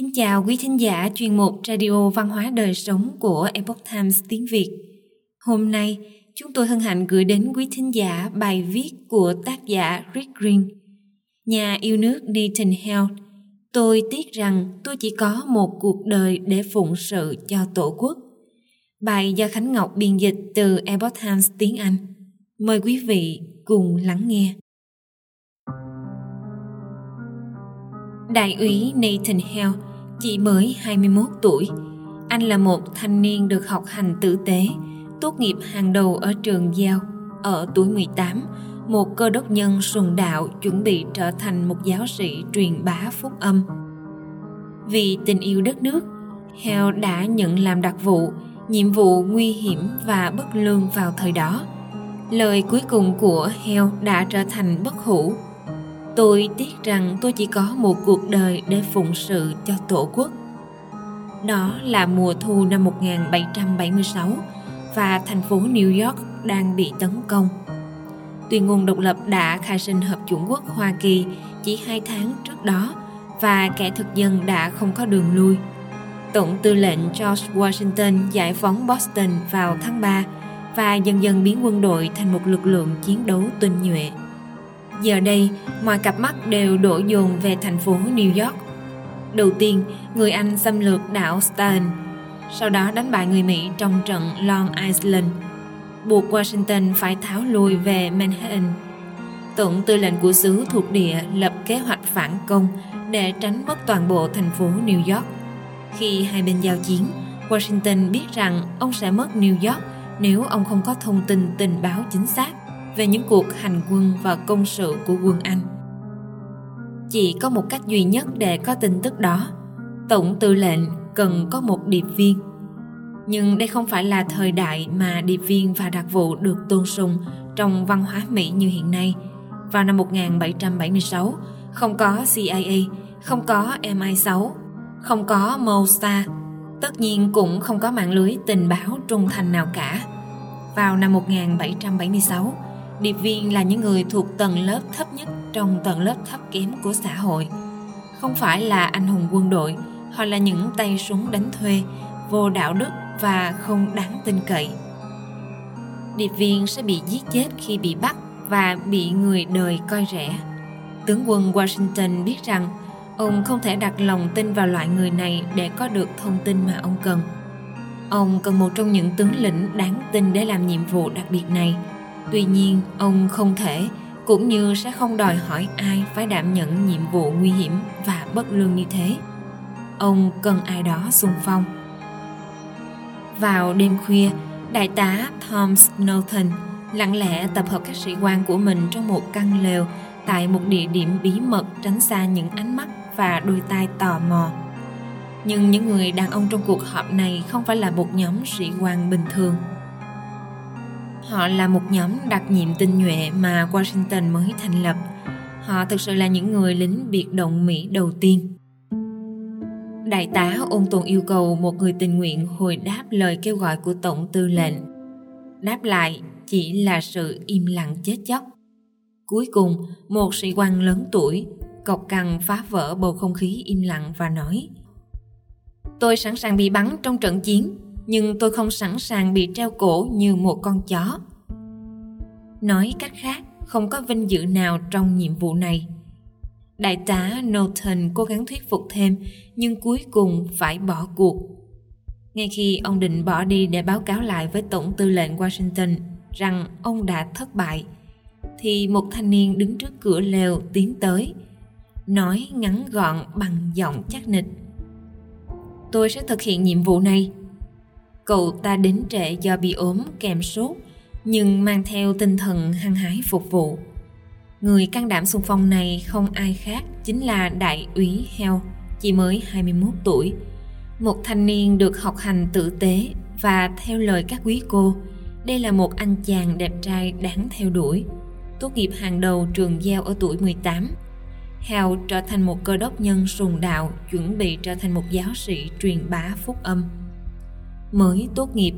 Kính chào quý thính giả chuyên mục Radio Văn hóa Đời Sống của Epoch Times tiếng Việt. Hôm nay, chúng tôi hân hạnh gửi đến quý thính giả bài viết của tác giả Rick Green, nhà yêu nước Nathan Hale. Tôi tiếc rằng tôi chỉ có một cuộc đời để phụng sự cho Tổ quốc. Bài do Khánh Ngọc biên dịch từ Epoch Times tiếng Anh. Mời quý vị cùng lắng nghe. Đại úy Nathan Hale chỉ mới 21 tuổi. Anh là một thanh niên được học hành tử tế, tốt nghiệp hàng đầu ở trường Yale. Ở tuổi 18, một cơ đốc nhân sùng đạo chuẩn bị trở thành một giáo sĩ truyền bá phúc âm. Vì tình yêu đất nước, Hale đã nhận làm đặc vụ, nhiệm vụ nguy hiểm và bất lương vào thời đó. Lời cuối cùng của Hale đã trở thành bất hủ. Tôi tiếc rằng tôi chỉ có một cuộc đời để phụng sự cho Tổ quốc. Đó là mùa thu năm 1776 và thành phố New York đang bị tấn công. Tuyên ngôn độc lập đã khai sinh Hợp chủng quốc Hoa Kỳ chỉ 2 tháng trước đó và kẻ thực dân đã không có đường lui. Tổng tư lệnh George Washington giải phóng Boston vào tháng 3 và dần dần biến quân đội thành một lực lượng chiến đấu tinh nhuệ. Giờ đây, mọi cặp mắt đều đổ dồn về thành phố New York. Đầu tiên, người Anh xâm lược đảo Staten, sau đó đánh bại người Mỹ trong trận Long Island, buộc Washington phải tháo lui về Manhattan. Tổng tư lệnh của xứ thuộc địa lập kế hoạch phản công để tránh mất toàn bộ thành phố New York. Khi hai bên giao chiến, Washington biết rằng ông sẽ mất New York nếu ông không có thông tin tình báo chính xác về những cuộc hành quân và công sự của quân Anh. Chỉ có một cách duy nhất để có tin tức đó, Tổng tư lệnh cần có một điệp viên. Nhưng đây không phải là thời đại mà điệp viên và đặc vụ được tôn sùng trong văn hóa Mỹ như hiện nay. Vào năm 1776, không có CIA, không có MI6, không có Mossad, tất nhiên cũng không có mạng lưới tình báo trung thành nào cả. Vào năm 1776, điệp viên là những người thuộc tầng lớp thấp nhất trong tầng lớp thấp kém của xã hội. Không phải là anh hùng quân đội, họ là những tay súng đánh thuê, vô đạo đức và không đáng tin cậy. Điệp viên sẽ bị giết chết khi bị bắt và bị người đời coi rẻ. Tướng quân Washington biết rằng ông không thể đặt lòng tin vào loại người này để có được thông tin mà ông cần. Ông cần một trong những tướng lĩnh đáng tin để làm nhiệm vụ đặc biệt này. Tuy nhiên, ông không thể, cũng như sẽ không đòi hỏi ai phải đảm nhận nhiệm vụ nguy hiểm và bất lương như thế. Ông cần ai đó xung phong. Vào đêm khuya, đại tá Thomas Norton lặng lẽ tập hợp các sĩ quan của mình trong một căn lều tại một địa điểm bí mật tránh xa những ánh mắt và đôi tai tò mò. Nhưng những người đàn ông trong cuộc họp này không phải là một nhóm sĩ quan bình thường. Họ là một nhóm đặc nhiệm tinh nhuệ mà Washington mới thành lập. Họ thực sự là những người lính biệt động Mỹ đầu tiên. Đại tá ôn tồn yêu cầu một người tình nguyện hồi đáp lời kêu gọi của Tổng tư lệnh. Đáp lại chỉ là sự im lặng chết chóc. Cuối cùng, một sĩ quan lớn tuổi, cộc cằn phá vỡ bầu không khí im lặng và nói: Tôi sẵn sàng bị bắn trong trận chiến, nhưng tôi không sẵn sàng bị treo cổ như một con chó. Nói cách khác, không có vinh dự nào trong nhiệm vụ này. Đại tá Norton cố gắng thuyết phục thêm, nhưng cuối cùng phải bỏ cuộc. Ngay khi ông định bỏ đi để báo cáo lại với Tổng tư lệnh Washington rằng ông đã thất bại, thì một thanh niên đứng trước cửa lều tiến tới, nói ngắn gọn bằng giọng chắc nịch: Tôi sẽ thực hiện nhiệm vụ này. Cậu ta đến trễ do bị ốm kèm sốt, nhưng mang theo tinh thần hăng hái phục vụ. Người can đảm xung phong này không ai khác chính là đại úy Hale, chỉ mới 21 tuổi. Một thanh niên được học hành tử tế và theo lời các quý cô, đây là một anh chàng đẹp trai đáng theo đuổi. Tốt nghiệp hàng đầu trường Yale ở tuổi 18, Hale trở thành một cơ đốc nhân sùng đạo, chuẩn bị trở thành một giáo sĩ truyền bá phúc âm. Mới tốt nghiệp,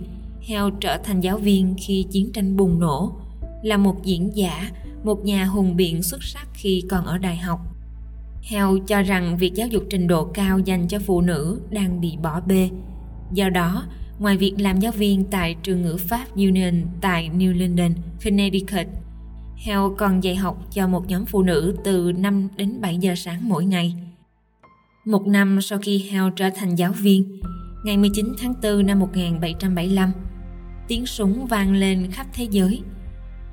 Hale trở thành giáo viên khi chiến tranh bùng nổ, là một diễn giả, một nhà hùng biện xuất sắc khi còn ở đại học. Hale cho rằng việc giáo dục trình độ cao dành cho phụ nữ đang bị bỏ bê. Do đó, ngoài việc làm giáo viên tại trường ngữ Pháp Union tại New London, Connecticut, Hale còn dạy học cho một nhóm phụ nữ từ 5 đến 7 giờ sáng mỗi ngày. Một năm sau khi Hale trở thành giáo viên, ngày 19 tháng 4 năm 1775, tiếng súng vang lên khắp thế giới.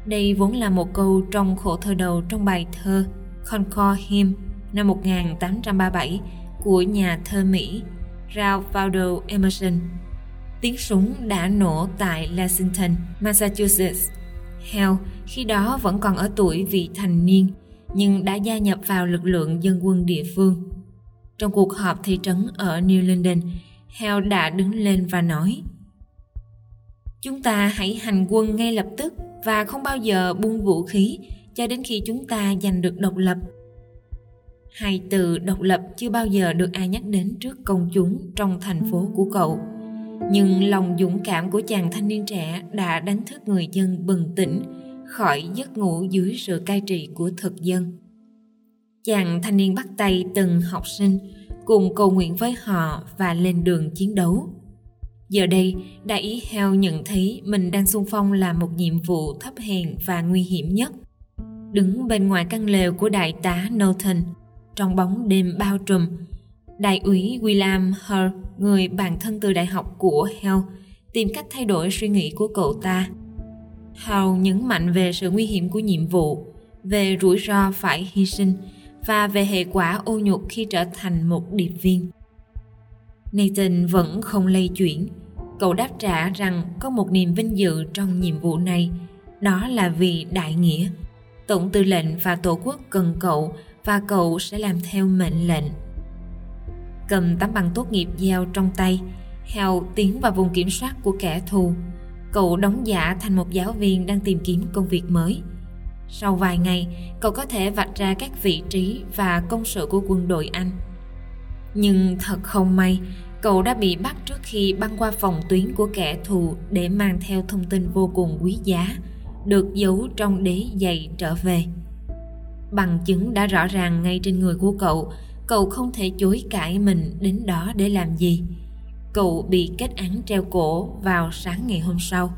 Đây vốn là một câu trong khổ thơ đầu trong bài thơ Concord Hymn năm 1837 của nhà thơ Mỹ Ralph Waldo Emerson. Tiếng súng đã nổ tại Lexington, Massachusetts. Hale khi đó vẫn còn ở tuổi vị thành niên, nhưng đã gia nhập vào lực lượng dân quân địa phương. Trong cuộc họp thị trấn ở New London, Hale đã đứng lên và nói: "Chúng ta hãy hành quân ngay lập tức và không bao giờ buông vũ khí cho đến khi chúng ta giành được độc lập." Hai từ độc lập chưa bao giờ được ai nhắc đến trước công chúng trong thành phố của cậu. Nhưng lòng dũng cảm của chàng thanh niên trẻ đã đánh thức người dân bừng tỉnh khỏi giấc ngủ dưới sự cai trị của thực dân. Chàng thanh niên bắt tay từng học sinh, cùng cầu nguyện với họ và lên đường chiến đấu. Giờ đây, đại úy Hale nhận thấy mình đang xung phong làm một nhiệm vụ thấp hèn và nguy hiểm nhất. Đứng bên ngoài căn lều của đại tá Norton, trong bóng đêm bao trùm, đại úy William Hurd, người bạn thân từ đại học của Hale, tìm cách thay đổi suy nghĩ của cậu ta. Hale nhấn mạnh về sự nguy hiểm của nhiệm vụ, về rủi ro phải hy sinh và về hệ quả ô nhục khi trở thành một điệp viên. Nathan vẫn không lay chuyển. Cậu đáp trả rằng có một niềm vinh dự trong nhiệm vụ này, đó là vì đại nghĩa. Tổng tư lệnh và tổ quốc cần cậu và cậu sẽ làm theo mệnh lệnh. Cầm tấm bằng tốt nghiệp Yale trong tay, Hale tiến vào vùng kiểm soát của kẻ thù. Cậu đóng giả thành một giáo viên đang tìm kiếm công việc mới. Sau vài ngày, cậu có thể vạch ra các vị trí và công sự của quân đội Anh. Nhưng thật không may, cậu đã bị bắt trước khi băng qua phòng tuyến của kẻ thù để mang theo thông tin vô cùng quý giá, được giấu trong đế giày trở về. Bằng chứng đã rõ ràng ngay trên người của cậu, cậu không thể chối cãi mình đến đó để làm gì. Cậu bị kết án treo cổ vào sáng ngày hôm sau.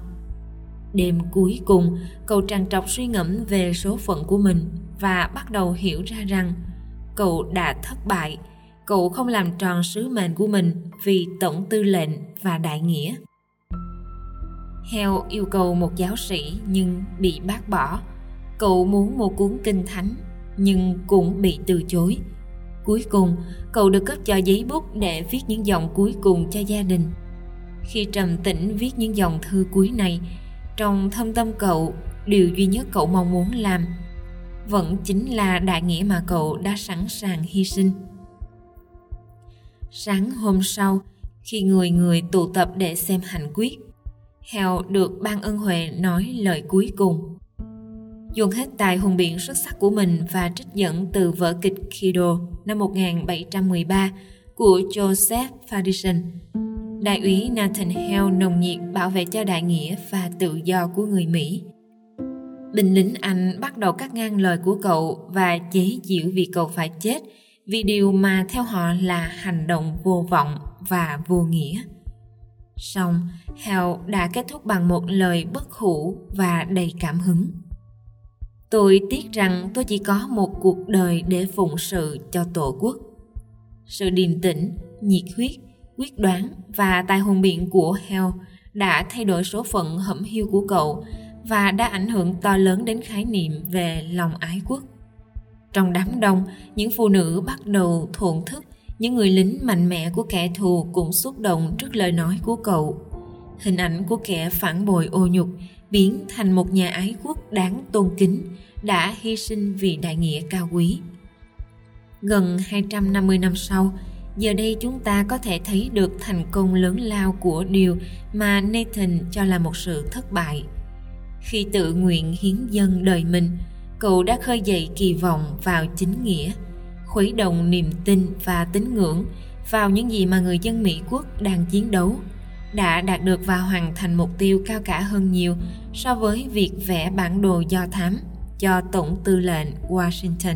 Đêm cuối cùng, cậu trằn trọc suy ngẫm về số phận của mình và bắt đầu hiểu ra rằng cậu đã thất bại. Cậu không làm tròn sứ mệnh của mình vì tổng tư lệnh và đại nghĩa. Hale yêu cầu một giáo sĩ nhưng bị bác bỏ. Cậu muốn một cuốn kinh thánh nhưng cũng bị từ chối. Cuối cùng, cậu được cấp cho giấy bút để viết những dòng cuối cùng cho gia đình. Khi trầm tĩnh viết những dòng thư cuối này, trong thâm tâm cậu, điều duy nhất cậu mong muốn làm vẫn chính là đại nghĩa mà cậu đã sẵn sàng hy sinh. Sáng hôm sau, khi người người tụ tập để xem hành quyết, Hale được ban ân huệ nói lời cuối cùng. Dồn hết tài hùng biện xuất sắc của mình và trích dẫn từ vở kịch Cato năm 1713 của Joseph Addison, đại úy Nathan Hale nồng nhiệt bảo vệ cho đại nghĩa và tự do của người Mỹ. Binh lính Anh bắt đầu cắt ngang lời của cậu và chế giễu vì cậu phải chết vì điều mà theo họ là hành động vô vọng và vô nghĩa. Song, Hale đã kết thúc bằng một lời bất hủ và đầy cảm hứng. "Tôi tiếc rằng tôi chỉ có một cuộc đời để phụng sự cho Tổ quốc." Sự điềm tĩnh, nhiệt huyết, quyết đoán và tài hùng biện của Hale đã thay đổi số phận hẩm hiu của cậu và đã ảnh hưởng to lớn đến khái niệm về lòng ái quốc. Trong đám đông, những phụ nữ bắt đầu thổn thức, những người lính mạnh mẽ của kẻ thù cũng xúc động trước lời nói của cậu. Hình ảnh của kẻ phản bội ô nhục biến thành một nhà ái quốc đáng tôn kính, đã hy sinh vì đại nghĩa cao quý. Gần 250 năm sau, giờ đây chúng ta có thể thấy được thành công lớn lao của điều mà Nathan cho là một sự thất bại. Khi tự nguyện hiến dâng đời mình, cậu đã khơi dậy kỳ vọng vào chính nghĩa, khuấy động niềm tin và tín ngưỡng vào những gì mà người dân Mỹ quốc đang chiến đấu, đã đạt được và hoàn thành mục tiêu cao cả hơn nhiều so với việc vẽ bản đồ do thám cho Tổng tư lệnh Washington.